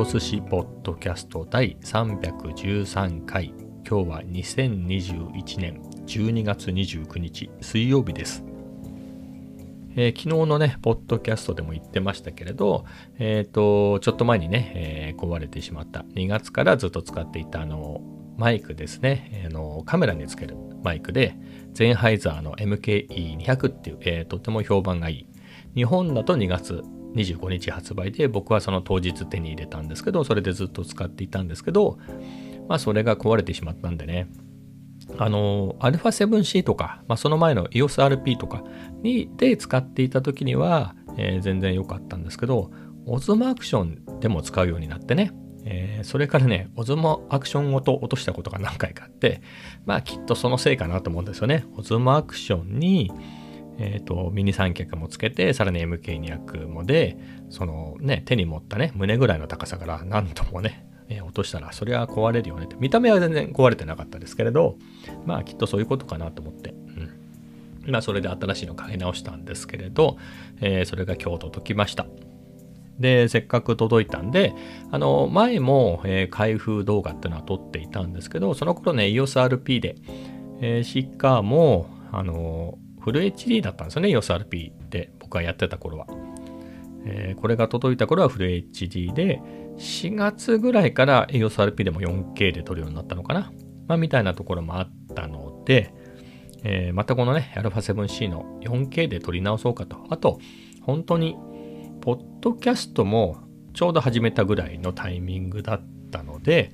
と寿司ポッドキャスト第313回。今日は2021年12月29日水曜日です。昨日のね、ポッドキャストでも言ってましたけれど、ちょっと前にね、壊れてしまった2月からずっと使っていたマイクですね、カメラにつけるマイクで、ゼンハイザーの MKE200 っていう、とても評判がいい。日本だと2月25日発売で、僕はその当日手に入れたんですけど、それでずっと使っていたんですけど、まあそれが壊れてしまったんでね、α7C とか、その前の EOS RP とかで使っていた時には、全然良かったんですけど、オズモアクションでも使うようになってね、それからね、オズモアクションごと落としたことが何回かあって、まあきっとそのせいかなと思うんですよね。オズモアクションに、ミニ三脚もつけて、さらに MK200 もで、そのね、手に持ったね、胸ぐらいの高さから何ともね、落としたらそれは壊れるよねって。見た目は全然壊れてなかったですけれど、まあきっとそういうことかなと思って、まあそれで新しいの買い直したんですけれど、それが今日届きました。で、せっかく届いたんで、前も、開封動画っていうのは撮っていたんですけど、その頃ね EOS RP で、しかもフル HD だったんですよね。 EOS RP で僕がやってた頃は、これが届いた頃はフル HD で、4月ぐらいから EOS RP でも 4K で撮るようになったのかな、みたいなところもあったので、またこのね α7C の 4K で撮り直そうかと。あと本当にポッドキャストもちょうど始めたぐらいのタイミングだったので、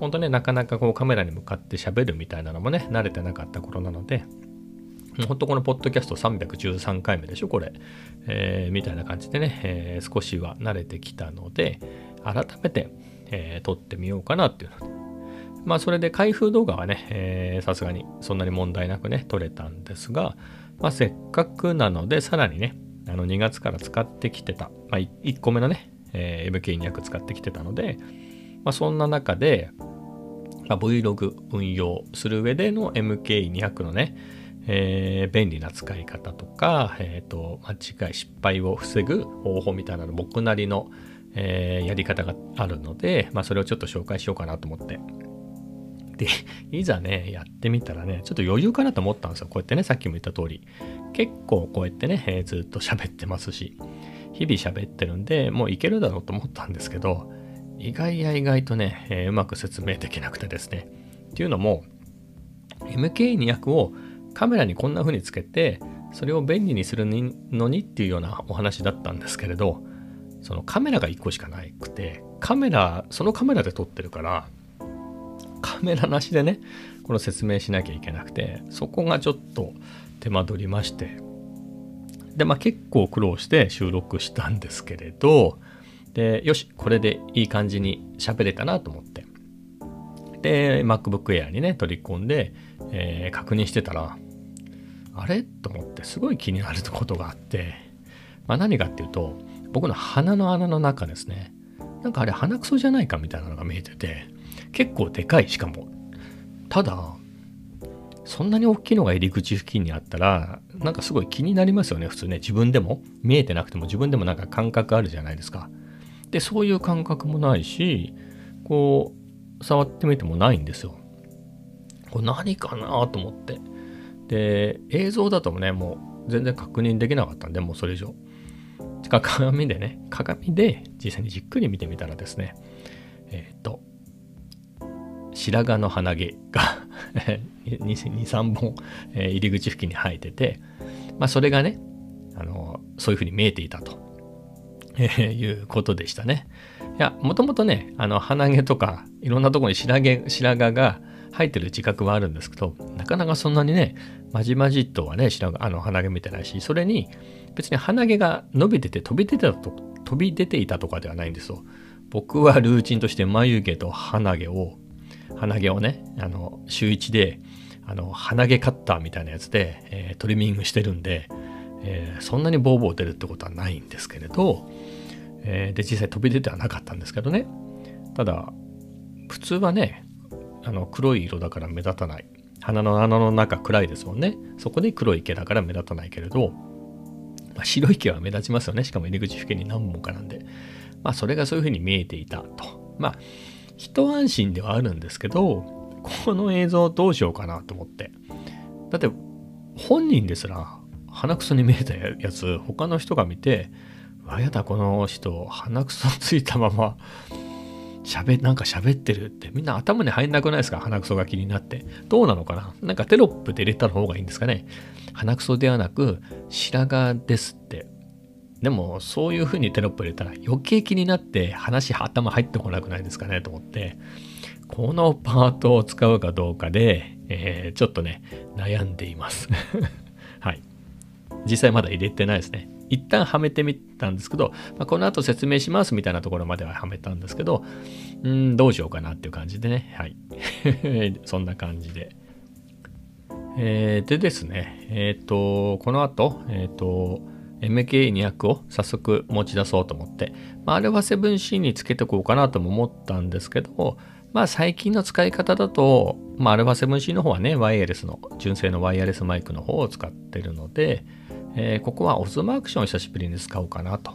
本当ね、なかなかこうカメラに向かって喋るみたいなのもね、慣れてなかった頃なので、本当このポッドキャスト313回目でしょこれ、みたいな感じでね、少しは慣れてきたので、改めて、撮ってみようかなっていうので、まあそれで開封動画はね、さすがにそんなに問題なくね撮れたんですが、せっかくなのでさらにね、2月から使ってきてた、1個目のね、MK200 使ってきてたので、そんな中で、Vlog 運用する上での MK200 のね、便利な使い方とか、間違い失敗を防ぐ方法みたいなの、僕なりの、やり方があるので、それをちょっと紹介しようかなと思って。で、いざねやってみたらね、ちょっと余裕かなと思ったんですよ。こうやってね、さっきも言った通り、結構こうやってね、ずっと喋ってますし、日々喋ってるんで、もういけるだろうと思ったんですけど、意外や意外とね、うまく説明できなくてですね。っていうのも MK200 をカメラにこんな風につけて、それを便利にするのにっていうようなお話だったんですけれど、そのカメラが1個しかなくて、そのカメラで撮ってるから、カメラなしでねこの説明しなきゃいけなくて、そこがちょっと手間取りまして、で結構苦労して収録したんですけれど、でよし、これでいい感じに喋れたなと思って、で MacBook Air にね取り込んで、確認してたら、あれと思って、すごい気になることがあって、何かっていうと、僕の鼻の穴の中ですね、なんかあれ鼻くそじゃないかみたいなのが見えてて、結構でかい。しかもただそんなに大きいのが入り口付近にあったら、なんかすごい気になりますよね。普通ね、自分でも見えてなくても自分でもなんか感覚あるじゃないですか。でそういう感覚もないし、こう触ってみてもないんですよ。これ何かなと思って、で映像だともね、もう全然確認できなかったんで、もうそれ以上鏡で実際にじっくり見てみたらですね、白髪の鼻毛が2、3本入り口付近に生えてて、それがね、そういう風に見えていたということでしたね。いや、もともとね、鼻毛とかいろんなところに白髪が生えてる自覚はあるんですけど、なかなかそんなにね、まじまじっとはね、鼻毛見てないし、それに別に鼻毛が伸びてて飛び出ていたとかではないんですよ。僕はルーチンとして眉毛と鼻毛をね、週1で鼻毛カッターみたいなやつで、トリミングしてるんで、そんなにボーボー出るってことはないんですけれど、で実際飛び出てはなかったんですけどね。ただ普通はね、黒い色だから目立たない。鼻の穴の中暗いですもんね。そこで黒い毛だから目立たないけれど、白い毛は目立ちますよね。しかも入り口付近に何本かなんで、まあそれがそういうふうに見えていたと。まあ一安心ではあるんですけど、この映像どうしようかなと思って。だって本人ですら鼻くそに見えたやつ、他の人が見て、うわやだこの人鼻くそついたままなんか喋ってるって、みんな頭に入んなくないですか？鼻くそが気になって。どうなのかな、なんかテロップで入れた方がいいんですかね。鼻くそではなく白髪ですって。でもそういう風にテロップ入れたら余計気になって話頭入ってこなくないですかねと思って、このパートを使うかどうかで、ちょっとね悩んでいますはい、実際まだ入れてないですね。一旦はめてみたんですけど、まあ、この後説明しますみたいなところまでははめたんですけど、どうしようかなっていう感じでね。はい。そんな感じで。でですね、この後、MKE200 を早速持ち出そうと思って、まあ、あれは 7C につけておこうかなとも思ったんですけど、まあ最近の使い方だと、まあ、α7C の方はね、ワイヤレスの、純正のワイヤレスマイクの方を使ってるので、ここはオズマアクションを久しぶりに使おうかなと。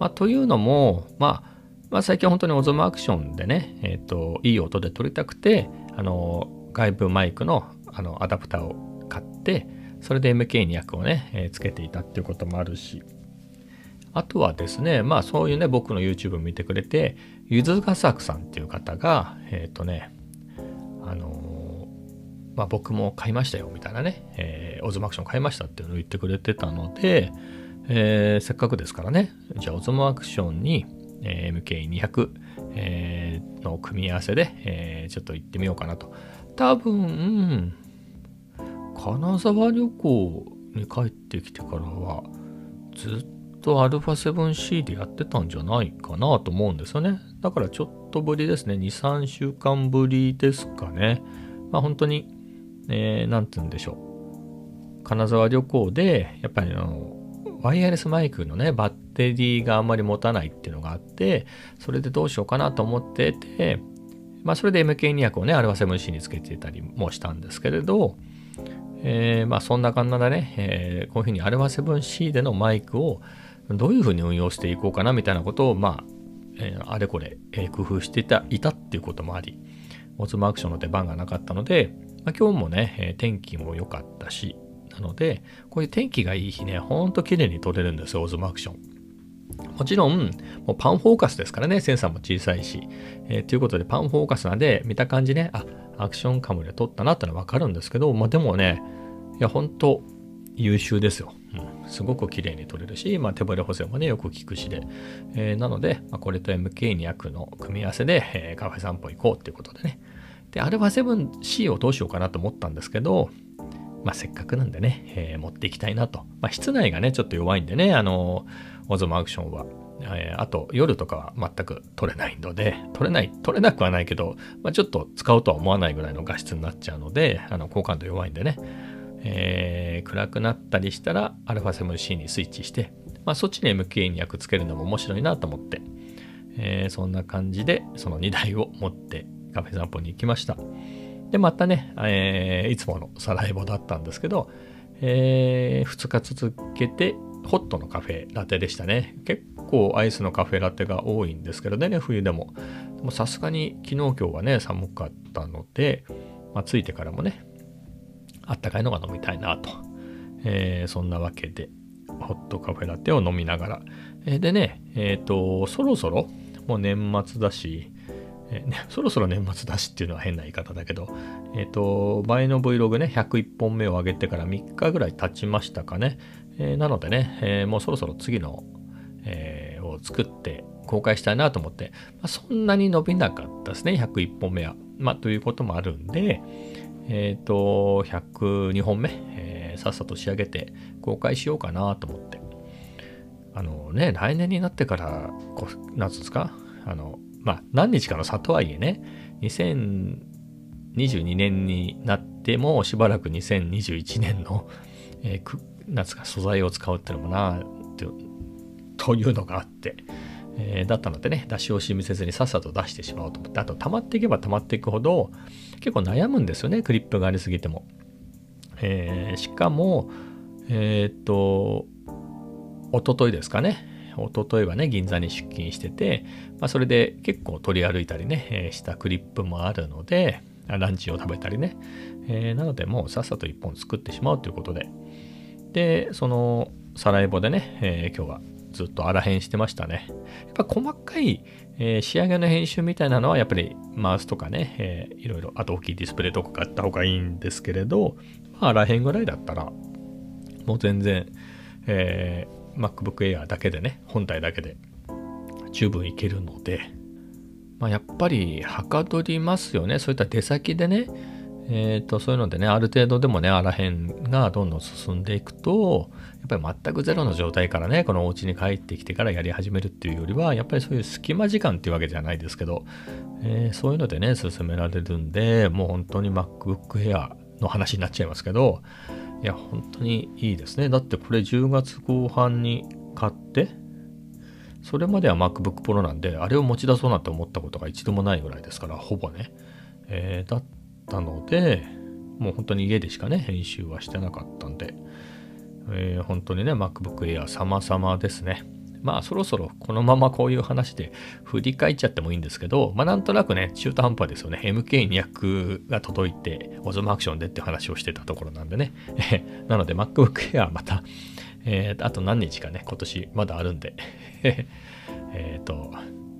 まあ、というのも、まあ、最近は本当にオズマアクションでね、いい音で撮りたくて、外部マイクの、アダプターを買って、それで MK200 をね、つけていたっていうこともあるし、あとはですね、まあそういうね、僕の YouTube 見てくれて、ゆずがさくさんっていう方が、まあ僕も買いましたよみたいなね、オズマアクション買いましたっていうのを言ってくれてたので、せっかくですからね、じゃあオズマアクションに、MK200、の組み合わせで、ちょっと行ってみようかなと。多分、金沢旅行に帰ってきてからは、ずっとα7C でやってたんじゃないかなと思うんですよね。だからちょっとぶりですね。2、3週間ぶりですかね。まあ本当に、なんて言うんでしょう。金沢旅行で、やっぱりワイヤレスマイクのね、バッテリーがあんまり持たないっていうのがあって、それでどうしようかなと思ってて、まあそれで MK200 をね、α7C につけてたりもしたんですけれど、まあそんな感じだね、こういうふうに α7C でのマイクをどういうふうに運用していこうかなみたいなことを、まあ、あれこれ、工夫していたっていうこともあり、オズマアクションの出番がなかったので、まあ、今日もね、天気も良かったし、なので、こういう天気がいい日ね、ほんと綺麗に撮れるんですよ、オズマアクション。もちろん、もうパンフォーカスですからね、センサーも小さいし、ということで、パンフォーカスなんで、見た感じね、あ、アクションカムで撮ったなってのはわかるんですけど、まあでもね、いや、ほんと優秀ですよ。すごく綺麗に撮れるし、まあ、手ブレ補正もね、よく効くしで。なので、まあ、これと MK200 の組み合わせで、カフェ散歩行こうということでね。で、α7C をどうしようかなと思ったんですけど、まあ、せっかくなんでね、持っていきたいなと。まあ、室内がね、ちょっと弱いんでね、オズマアクションは。あと、夜とかは全く撮れないので、撮れなくはないけど、まあ、ちょっと使うとは思わないぐらいの画質になっちゃうので、好感度弱いんでね。暗くなったりしたら α7C にスイッチして、まあ、そっちに MK200 つけるのも面白いなと思って、そんな感じでその2台を持ってカフェ散歩に行きました。でまたね、いつものサラエボだったんですけど、2日続けてホットのカフェラテでしたね。結構アイスのカフェラテが多いんですけどね、冬でも。でもさすがに昨日今日はね寒かったので、まあ、着いてからもねあったかいのが飲みたいなと、そんなわけでホットカフェラテを飲みながら、でね、そろそろもう年末だし、そろそろ年末だしっていうのは変な言い方だけど、前の Vlog ね101本目を上げてから3日ぐらい経ちましたかね、なのでね、もうそろそろ次の、を作って公開したいなと思って、まあ、そんなに伸びなかったですね101本目は、まあ、ということもあるんで102本目、さっさと仕上げて公開しようかなと思って。来年になってから何つうんですか、まあ何日かの差とはいえね、2022年になってもしばらく2021年の、素材を使うっていうのもなというのがあって、だったのでね、出し惜しみせずにさっさと出してしまおうと思って。あと溜まっていけば溜まっていくほど結構悩むんですよね、クリップがありすぎても。しかも、おとといですかね、一昨日はね、銀座に出勤してて、それで結構取り歩いたりね、したクリップもあるので、ランチを食べたりね。なので、もうさっさと1本作ってしまうということで。で、そのサラエボでね、今日はずっと粗編してましたね。やっぱ細かい、仕上げの編集みたいなのはやっぱりマウスとかね、いろいろ、あと大きいディスプレイとか買った方がいいんですけれど、粗編ぐらいだったら、もう全然、MacBook Air だけでね、本体だけで十分いけるので、やっぱりはかどりますよね。そういった出先でね、そういうのでね、ある程度でもね、あらへんがどんどん進んでいくと、やっぱり全くゼロの状態からね、このお家に帰ってきてからやり始めるっていうよりは、やっぱりそういう隙間時間っていうわけじゃないですけど、そういうのでね、進められるんで、もう本当に MacBook Air の話になっちゃいますけど、いや、本当にいいですね。だってこれ10月後半に買って、それまでは MacBook Pro なんで、あれを持ち出そうなんて思ったことが一度もないぐらいですから、ほぼね。だってなので、もう本当に家でしかね、編集はしてなかったんで、本当にね、MacBook Air 様々ですね。そろそろこのままこういう話で振り返っちゃってもいいんですけど、なんとなくね、中途半端ですよね。MK200 が届いて、オズモアクションでって話をしてたところなんでね。なので、MacBook Air また、あと何日かね、今年まだあるんで、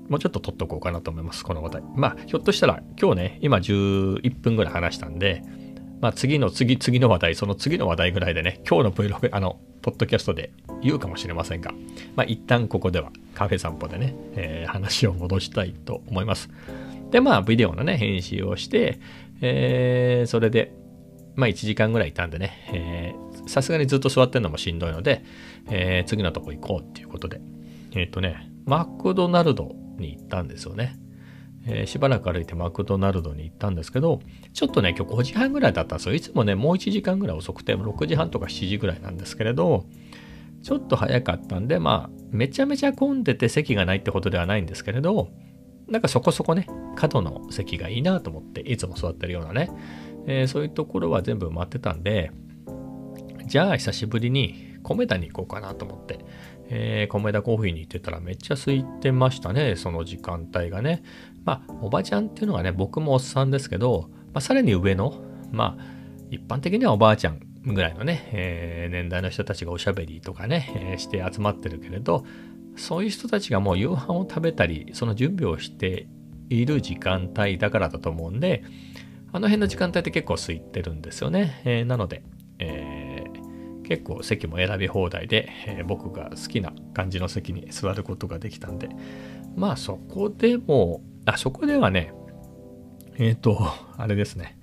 もうちょっと撮っとこうかなと思います、この話題。ひょっとしたら、今日ね、今11分ぐらい話したんで、次の次の話題、その次の話題ぐらいでね、今日の Vlog、ポッドキャストで言うかもしれませんが、一旦ここでは、カフェ散歩でね、話を戻したいと思います。で、ビデオのね、編集をして、それで、1時間ぐらいいたんでね、さすがにずっと座ってるのもしんどいので、次のとこ行こうっていうことで、マクドナルド、に行ったんですよね、しばらく歩いてマクドナルドに行ったんですけど、ちょっとね今日5時半ぐらいだったんですよ。いつもねもう1時間ぐらい遅くて6時半とか7時ぐらいなんですけれど、ちょっと早かったんで、めちゃめちゃ混んでて席がないってことではないんですけれど、なんかそこそこね角の席がいいなと思って、いつも座ってるようなね、そういうところは全部埋まってたんで、じゃあ久しぶりに米田に行こうかなと思って。米田コーヒーに行ってたらめっちゃ空いてましたね、その時間帯がね。おばちゃんっていうのがね、僕もおっさんですけど、さらに上の、一般的にはおばあちゃんぐらいのね、年代の人たちがおしゃべりとかね、して集まってるけれど、そういう人たちがもう夕飯を食べたり、その準備をしている時間帯だからだと思うんで、あの辺の時間帯って結構空いてるんですよね。なので、結構席も選び放題で、僕が好きな感じの席に座ることができたんで、そこでも、そこではね、あれですね、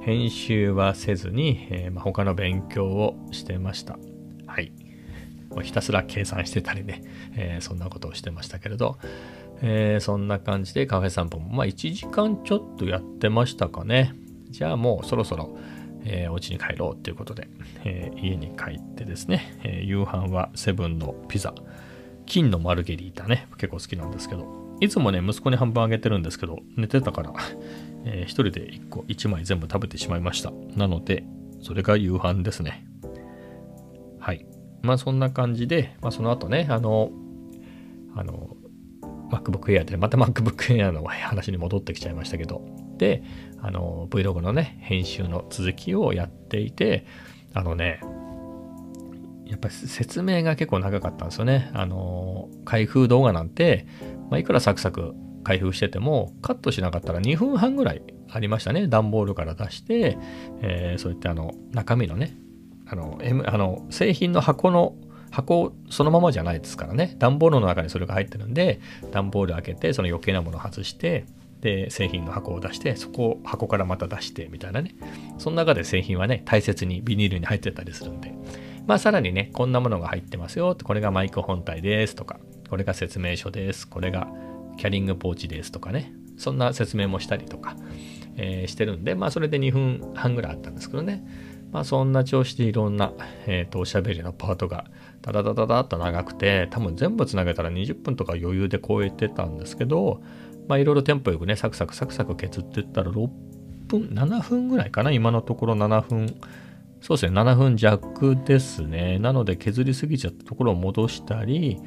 編集はせずに、他の勉強をしてました。はい。ひたすら計算してたりね、そんなことをしてましたけれど、そんな感じでカフェ散歩も、1時間ちょっとやってましたかね。じゃあもうそろそろ、お家に帰ろうということで、家に帰ってですね、夕飯はセブンのピザ、金のマルゲリータね、結構好きなんですけど、いつもね息子に半分あげてるんですけど、寝てたから、一人で1枚全部食べてしまいました。なのでそれが夕飯ですね。はい。そんな感じで、その後ねあの MacBook Air でまた MacBook Air の話に戻ってきちゃいましたけど、でVlog のね編集の続きをやっていて、やっぱり説明が結構長かったんですよね。開封動画なんて、いくらサクサク開封しててもカットしなかったら2分半ぐらいありましたね。段ボールから出して、そういった中身のね製品の箱そのままじゃないですからね、段ボールの中にそれが入ってるんで、段ボール開けてその余計なものを外して、で製品の箱を出して、そこを箱からまた出してみたいなね、その中で製品はね大切にビニールに入ってたりするんで、さらにねこんなものが入ってますよって、これがマイク本体ですとか、これが説明書です、これがキャリングポーチですとかね、そんな説明もしたりとか、してるんで、それで2分半ぐらいあったんですけどね、そんな調子でいろんな、おしゃべりのパートがダダダダダッと長くて、多分全部つなげたら20分とか余裕で超えてたんですけど、いろいろテンポよくね、サクサク削っていったら6分、7分ぐらいかな、今のところ7分、そうですね、7分弱ですね。なので削りすぎちゃったところを戻したり、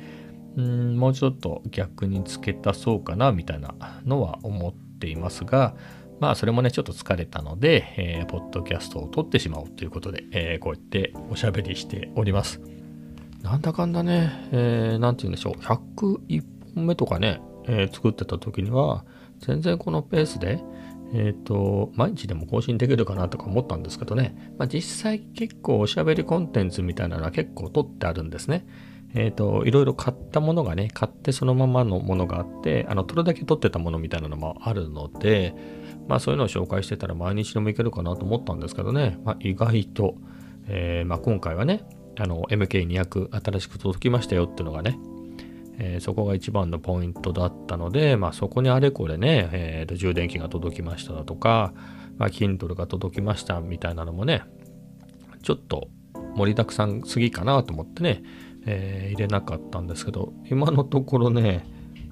もうちょっと逆に付け足そうかなみたいなのは思っていますが、まあそれもねちょっと疲れたので、ポッドキャストを撮ってしまおうということで、こうやっておしゃべりしております。なんだかんだね、なんて言うんでしょう、101本目とかね、作ってた時には全然このペースで毎日でも更新できるかなとか思ったんですけどね、まあ、実際結構おしゃべりコンテンツみたいなのは結構撮ってあるんですね。いろいろ買ったものがね、買ってそのままのものがあって、撮るだけ撮ってたものみたいなのもあるので、まあそういうのを紹介してたら毎日でもいけるかなと思ったんですけどね、まあ、意外と、今回はね、MK200 新しく届きましたよっていうのがね、そこが一番のポイントだったので、まあ、そこにあれこれね、充電器が届きましただとか、まあ、Kindle が届きましたみたいなのもね、ちょっと盛りだくさんすぎかなと思ってね、入れなかったんですけど、今のところね、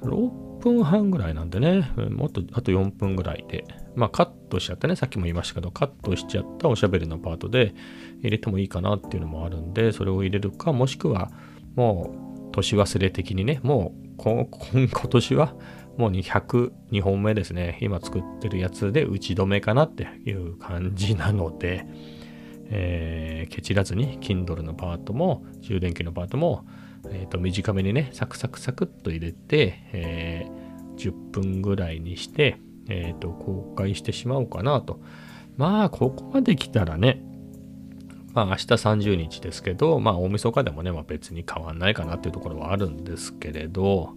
6分半ぐらいなんでね、もっとあと4分ぐらいで、まあ、カットしちゃってね、さっきも言いましたけど、カットしちゃったおしゃべりのパートで入れてもいいかなっていうのもあるんで、それを入れるか、もしくはもう、年忘れ的にね、もう今年はもう202本目ですね。今作ってるやつで打ち止めかなっていう感じなので、ケチらずに Kindle のパートも充電器のパートも、短めにねサクサクサクっと入れて、10分ぐらいにして、公開してしまおうかなと。まあここまで来たらね、まあ明日30日ですけど、まあ大晦日でもね、まあ、別に変わんないかなっていうところはあるんですけれど、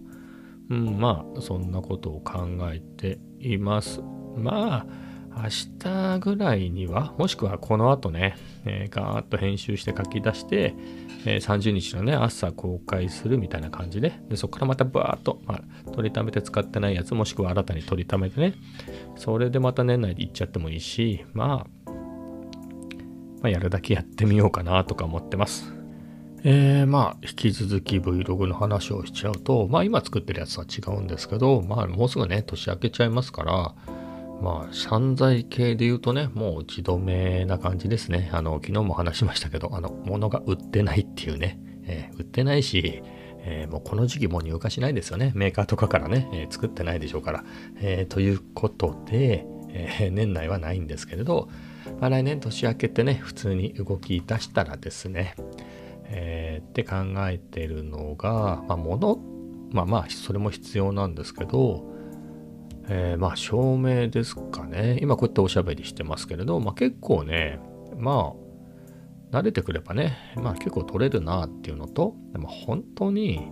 うん、まあそんなことを考えています。まあ明日ぐらいには、もしくはこの後ね、ガーッと編集して書き出して、30日のね、朝公開するみたいな感じで、でそこからまたバーッと、まあ、取りためて使ってないやつ、もしくは新たに取りためてね、それでまた年内でいっちゃってもいいし、まあ、やるだけやってみようかなとか思ってます。まあ引き続き Vlog の話をしちゃうと、まあ今作ってるやつは違うんですけど、まあもうすぐね年明けちゃいますから、まあ散財系で言うとね、もう打ち止めな感じですね。昨日も話しましたけど、物が売ってないっていうね、売ってないし、もうこの時期もう入荷しないですよね。メーカーとかからね、作ってないでしょうから、ということで、年内はないんですけれど。まあ、来年年明けてね普通に動き出したらですね、って考えてるのが、まあ、まあそれも必要なんですけど、まあ照明ですかね。今こうやっておしゃべりしてますけれど、まあ、結構ねまあ慣れてくればね、まあ、結構撮れるなっていうのと、でも本当に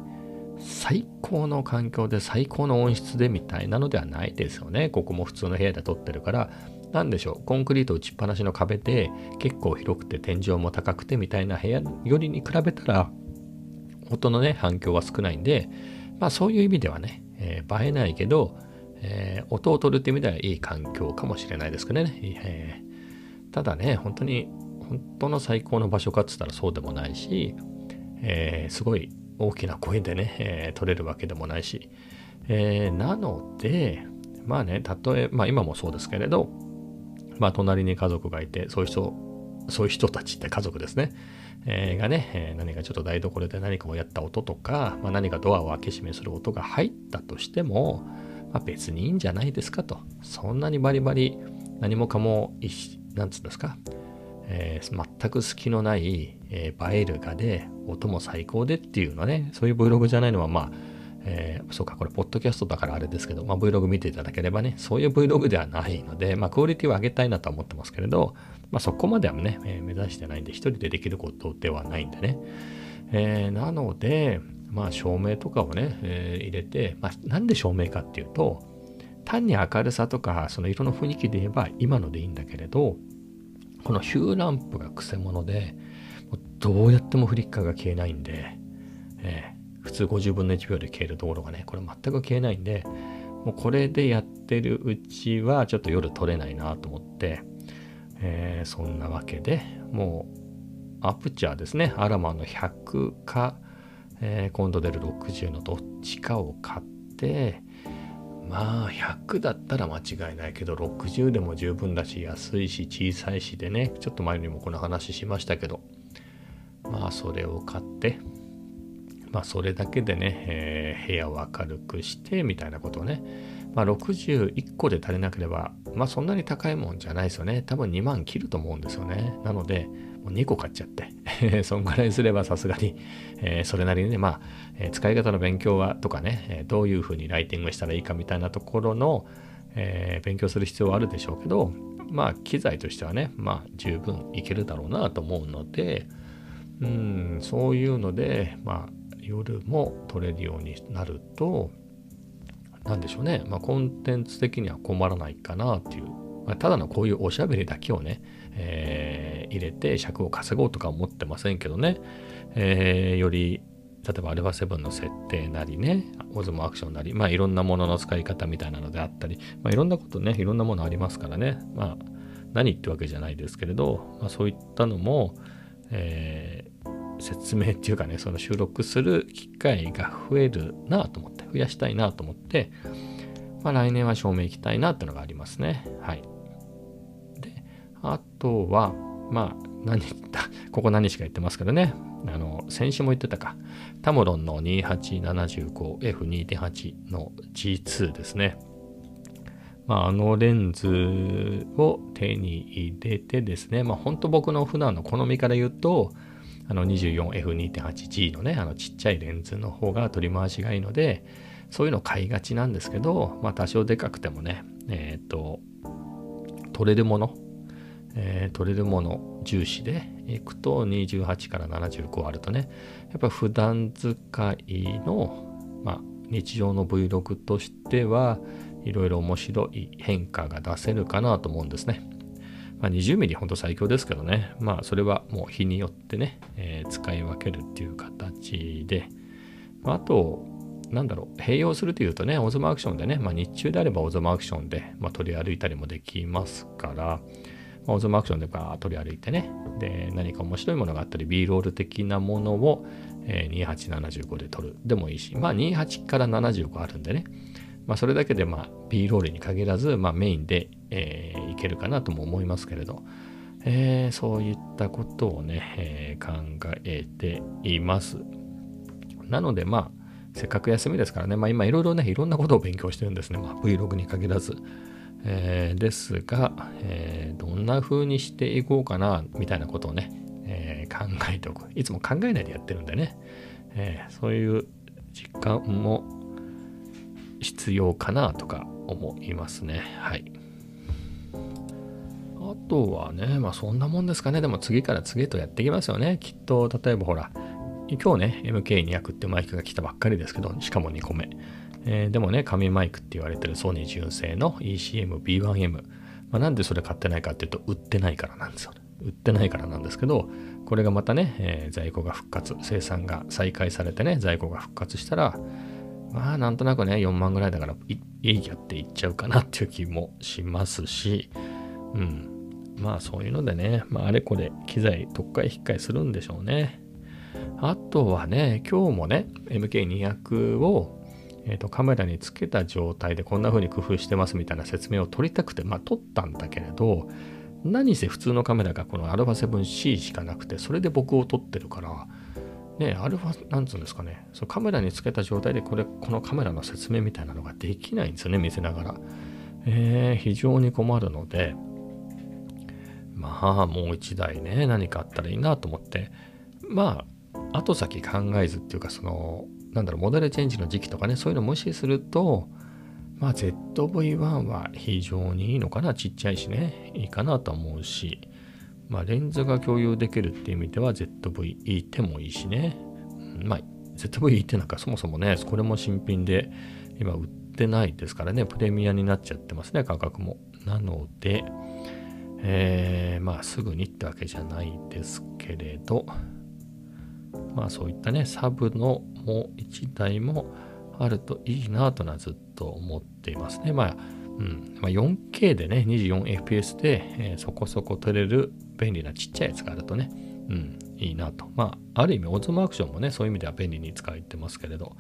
最高の環境で最高の音質でみたいなのではないですよね。ここも普通の部屋で撮ってるから、なんでしょう、コンクリート打ちっぱなしの壁で結構広くて天井も高くてみたいな部屋よりに比べたら音のね反響は少ないんで、まあそういう意味ではね、映えないけど、音を取るって意味ではいい環境かもしれないですけどね、ただね本当の最高の場所かっつったらそうでもないし、すごい大きな声でね、取れるわけでもないし、なのでまあね、まあ今もそうですけれど、まあ、隣に家族がいて、そういう人たちって家族ですね、がね、何かちょっと台所で何かをやった音とか、まあ、何かドアを開け閉めする音が入ったとしても、まあ、別にいいんじゃないですかと。そんなにバリバリ何もかもなんつうんですか、全く隙のない、映える画で音も最高でっていうのはね、そういう Vlog じゃないのはまあ、そうか、これポッドキャストだからあれですけど、まあ、Vlog 見ていただければね、そういう Vlog ではないので、まあ、クオリティを上げたいなとは思ってますけれど、まあ、そこまではね、目指してないんで、一人でできることではないんでね。なので、まあ、照明とかをね、入れて、まあ、なんで照明かっていうと、単に明るさとか、その色の雰囲気で言えば今のでいいんだけれど、このヒューランプがくせ者で、どうやってもフリッカーが消えないんで、普通50分の1秒で消えるところがね、これ全く消えないんで、もうこれでやってるうちはちょっと夜撮れないなと思って、そんなわけでもうアプチャーですね、アラマンの100か、今度出る60のどっちかを買って、まあ100だったら間違いないけど、60でも十分だし、安いし小さいしでね、ちょっと前にもこの話しましたけど、まあそれを買って、まあそれだけでね、部屋を明るくしてみたいなことをね、まあ61個で足りなければ、まあそんなに高いもんじゃないですよね。多分2万切ると思うんですよね。なので、もう2個買っちゃって、そんぐらいすればさすがに、それなりにね、まあ、使い方の勉強はとかね、どういうふうにライティングしたらいいかみたいなところの、勉強する必要はあるでしょうけど、まあ機材としてはね、まあ十分いけるだろうなと思うので、そういうので、まあ夜も撮れるようになると、なんでしょうね、まあコンテンツ的には困らないかなっていう、まあ、ただのこういうおしゃべりだけをね、入れて尺を稼ごうとか思ってませんけどね、より例えば α7 の設定なりね、オズモアクションなり、まあいろんなものの使い方みたいなのであったり、まあいろんなことね、いろんなものありますからね、まあ何ってわけじゃないですけれど、まあそういったのも、説明っていうかね、その収録する機会が増えるなと思って、増やしたいなと思って、まあ来年は照明行きたいなっていうのがありますね。はい。で、あとは、まあ何言った、ここ何しか言ってますけどね、先週も言ってたか、タムロンの 2875F2.8 の G2 ですね。まあ、あのレンズを手に入れてですね、まあ、ほんと僕の普段の好みから言うと、あの 24F2.8G のね、あのちっちゃいレンズの方が取り回しがいいので、そういうの買いがちなんですけど、まあ、多少でかくてもね、取れるもの重視でいくと28から75あるとね、やっぱ普段使いの、まあ、日常の Vlog としてはいろいろ面白い変化が出せるかなと思うんですね。まあ、20ミリほんと最強ですけどね、まあそれはもう日によってね、使い分けるっていう形で、まあ、あとなんだろう、併用するというとね、オズモアクションでね、まあ、日中であればオズモアクションで、まあ、取り歩いたりもできますから。オズモアクションでバーッと取り歩いてね、で何か面白いものがあったり B ロール的なものを、2875で撮るでもいいし、まあ28から75あるんでね、まあそれだけでまあ B ロールに限らず、まあ、メインで、いけるかなとも思いますけれど、そういったことをね、考えています。なのでまあせっかく休みですからね、まあ今いろいろね、いろんなことを勉強してるんですね、まあ、Vlog に限らず。ですが、どんな風にしていこうかなみたいなことをね、考えておく。いつも考えないでやってるんでね、そういう時間も必要かなとか思いますね。はい。あとはね、まあそんなもんですかね。でも次から次へとやっていきますよね。きっと例えばほら、今日ね MK200 ってマイクが来たばっかりですけど、しかも2個目。でもね、紙マイクって言われてるソニー純正の ECM B1M、まあ、なんでそれ買ってないかっていうと、売ってないからなんですよね。売ってないからなんですけど、これがまたね、在庫が復活、生産が再開されてね、在庫が復活したら、まあなんとなくね、4万ぐらいだからいいやっていっちゃうかなっていう気もしますし、まあそういうのでね、まあ、あれこれ機材取っ換え引っ換えするんでしょうね。あとはね、今日もね MK200 をカメラにつけた状態でこんな風に工夫してますみたいな説明を取りたくて、まあ撮ったんだけれど、何せ普通のカメラがこの α7C しかなくて、それで僕を撮ってるから、ね、なんつうんですかね、そのカメラにつけた状態でこのカメラの説明みたいなのができないんですよね、見せながら。非常に困るので、まあもう一台ね、何かあったらいいなと思って、まあ後先考えずっていうか、その、なんだろう、モデルチェンジの時期とかね、そういうの無視すると、まあ、ZV-1 は非常にいいのかな、ちっちゃいしね、いいかなと思うし、まあ、レンズが共有できるっていう意味では ZV-E ってもいいしね、まあ、ZV-E ってなんかそもそもね、これも新品で今売ってないですからね、プレミアになっちゃってますね、価格も。なので、まあ、すぐにってわけじゃないですけれど、まあそういったね、サブのもう1台もあるといいなとはずっと思っていますね。まあ、まあ、4K でね、24fps で、そこそこ撮れる便利なちっちゃいやつがあるとね、いいなと。まあ、ある意味、オズモアクションもね、そういう意味では便利に使えてますけれど、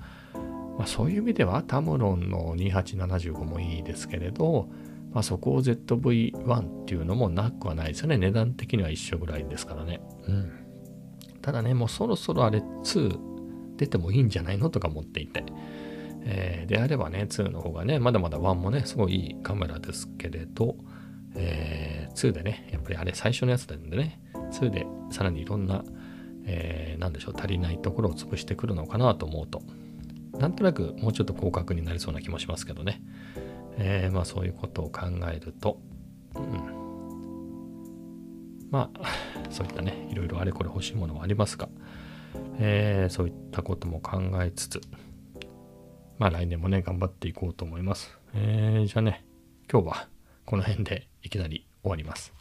まあそういう意味では、タムロンの2875もいいですけれど、まあそこを ZV-1 っていうのもなくはないですよね。値段的には一緒ぐらいですからね。ただね、もうそろそろあれ2出てもいいんじゃないのとか思っていて、であればね2の方がね、まだまだ1もねすごいいいカメラですけれど、2でねやっぱりあれ最初のやつなんでね、2でさらにいろんな、なんでしょう、足りないところを潰してくるのかなと思うと、なんとなくもうちょっと広角になりそうな気もしますけどね、まあそういうことを考えると、まあそういったねいろいろあれこれ欲しいものはありますが、そういったことも考えつつ、まあ来年もね頑張っていこうと思います。じゃあね今日はこの辺でいきなり終わります。